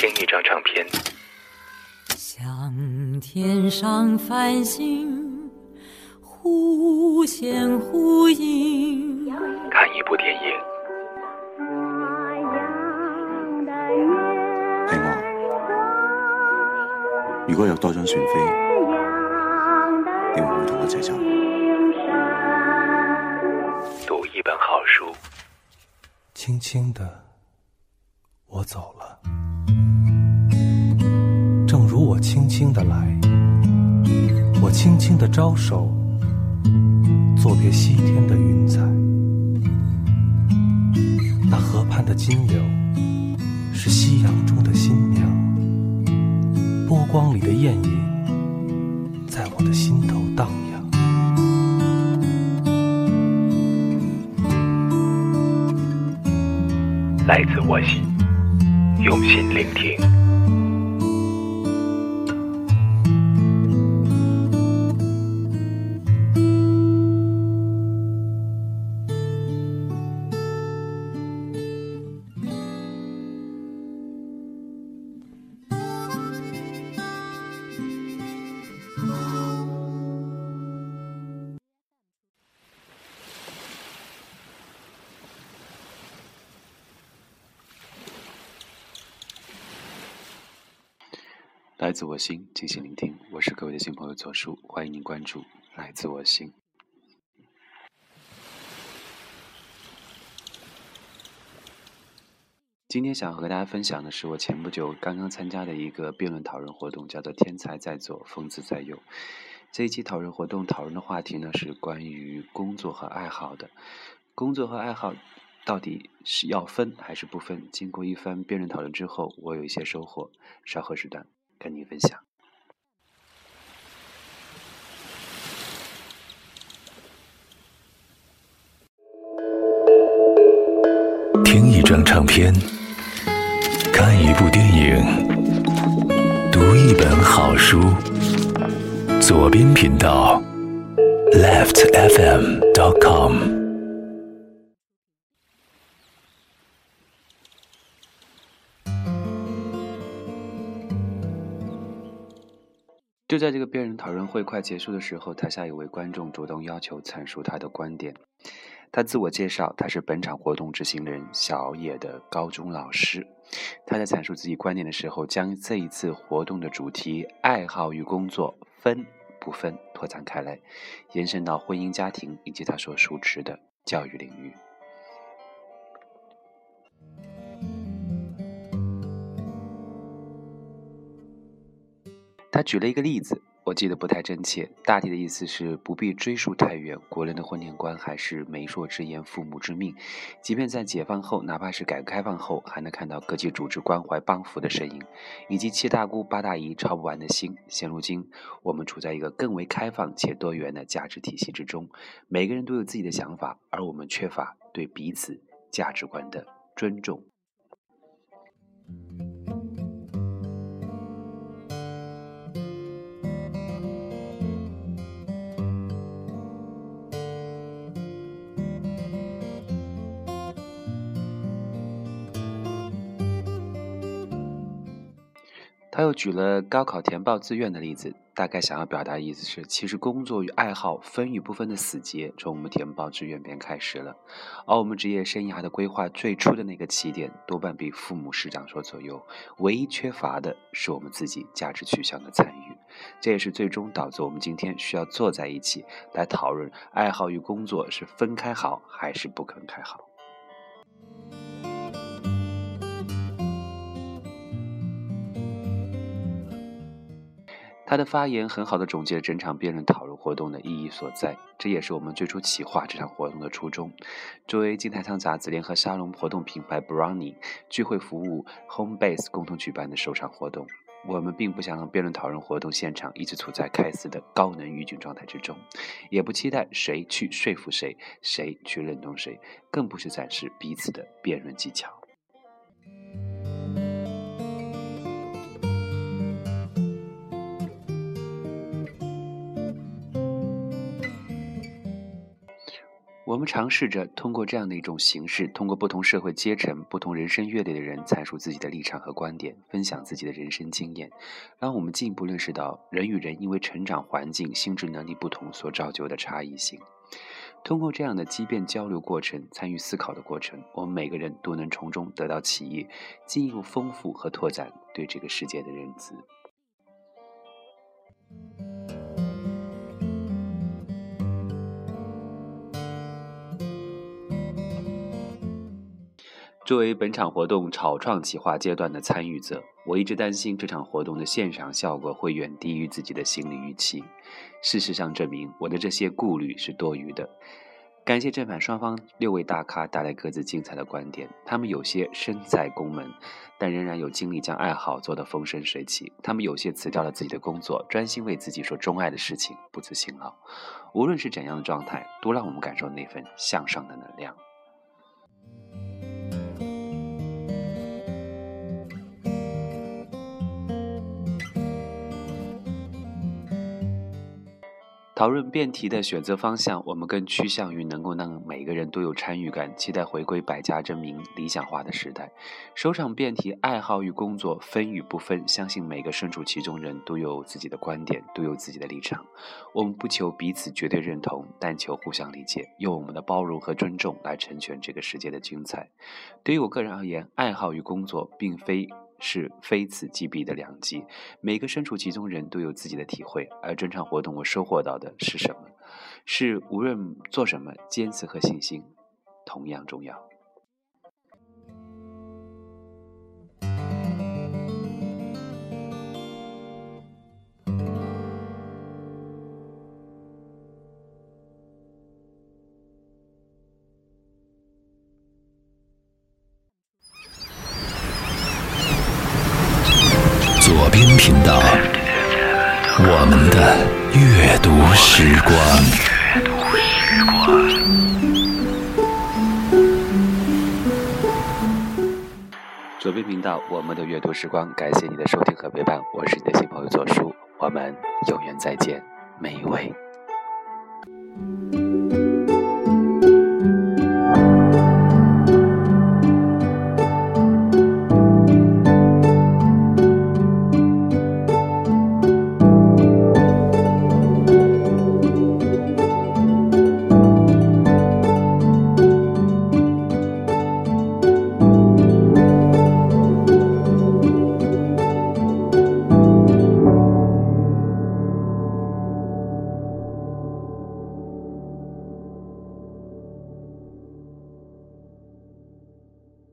听一张唱片。像天上繁星忽现忽隐，看一部电影。係我，如果有多張船飛，你會唔會同我一齊走？讀一本好書，輕輕的我走了，正如我輕輕的來，我輕輕的招手，作別西天的雲彩。那河畔的金柳是夕阳中的新娘，波光里的艳影在我的心头荡漾。来自我心，用心聆听。来自我心，进行聆听。我是各位的新朋友左叔，欢迎您关注来自我心。今天想和大家分享的是我前不久刚刚参加的一个辩论讨论活动，叫做天才在左，疯子在右。这一期讨论活动讨论的话题呢，是关于工作和爱好的。工作和爱好到底是要分还是不分？经过一番辩论讨论之后，我有一些收获，稍后时段跟你分享。听一张唱片，看一部电影，读一本好书。左边频道 leftfm.com。就在这个辩论讨论会快结束的时候，台下有位观众主动要求阐述他的观点。他自我介绍，他是本场活动执行人小野的高中老师。他在阐述自己观点的时候，将这一次活动的主题爱好与工作分不分拓展开来，延伸到婚姻家庭以及他所熟知的教育领域。他举了一个例子，我记得不太真切，大体的意思是不必追溯太远，国人的婚恋观还是媒妁之言父母之命，即便在解放后，哪怕是改革开放后，还能看到各级组织关怀帮扶的身影，以及七大姑八大姨操不完的心。现如今我们处在一个更为开放且多元的价值体系之中，每个人都有自己的想法，而我们缺乏对彼此价值观的尊重。他又举了高考填报志愿的例子，大概想要表达的意思是，其实工作与爱好分与不分的死结，从我们填报志愿便开始了，而我们职业生涯的规划最初的那个起点，多半被父母师长所左右，唯一缺乏的是我们自己价值取向的参与。这也是最终导致我们今天需要坐在一起来讨论爱好与工作是分开好还是不分开好。他的发言很好地总结了整场辩论讨论活动的意义所在，这也是我们最初企划这场活动的初衷。作为金台唱杂志联合沙龙活动品牌 Broni 聚会服务 Homebase 共同举办的首场活动，我们并不想让辩论讨论活动现场一直处在开撕的高能预警状态之中，也不期待谁去说服谁，谁去认同谁，更不是展示彼此的辩论技巧。我们尝试着通过这样的一种形式，通过不同社会阶层、不同人生阅历的人阐述自己的立场和观点，分享自己的人生经验，让我们进一步认识到人与人因为成长环境、心智能力不同所造就的差异性。通过这样的激辩交流过程、参与思考的过程，我们每个人都能从中得到启益，进一步丰富和拓展对这个世界的认知。作为本场活动草创企划阶段的参与者，我一直担心这场活动的现场效果会远低于自己的心理预期。事实上证明，我的这些顾虑是多余的。感谢正反双方六位大咖带来各自精彩的观点，他们有些身在宫门，但仍然有精力将爱好做得风生水起；他们有些辞掉了自己的工作，专心为自己所钟爱的事情，不辞辛劳。无论是怎样的状态，都让我们感受那份向上的能量。讨论辩题的选择方向，我们更趋向于能够让每个人都有参与感，期待回归百家争鸣、理想化的时代。首场辩题“爱好与工作分与不分”，相信每个身处其中人都有自己的观点，都有自己的立场。我们不求彼此绝对认同，但求互相理解，用我们的包容和尊重来成全这个世界的精彩。对于我个人而言，爱好与工作并非是非此即彼的两极，每个身处其中人都有自己的体会。而整场活动我收获到的是什么？是无论做什么，坚持和信心同样重要。频道，我们的阅读时光。左边频道，我们的阅读时光，感谢你的收听和陪伴，我是你的新朋友左叔，我们有缘再见，每一位。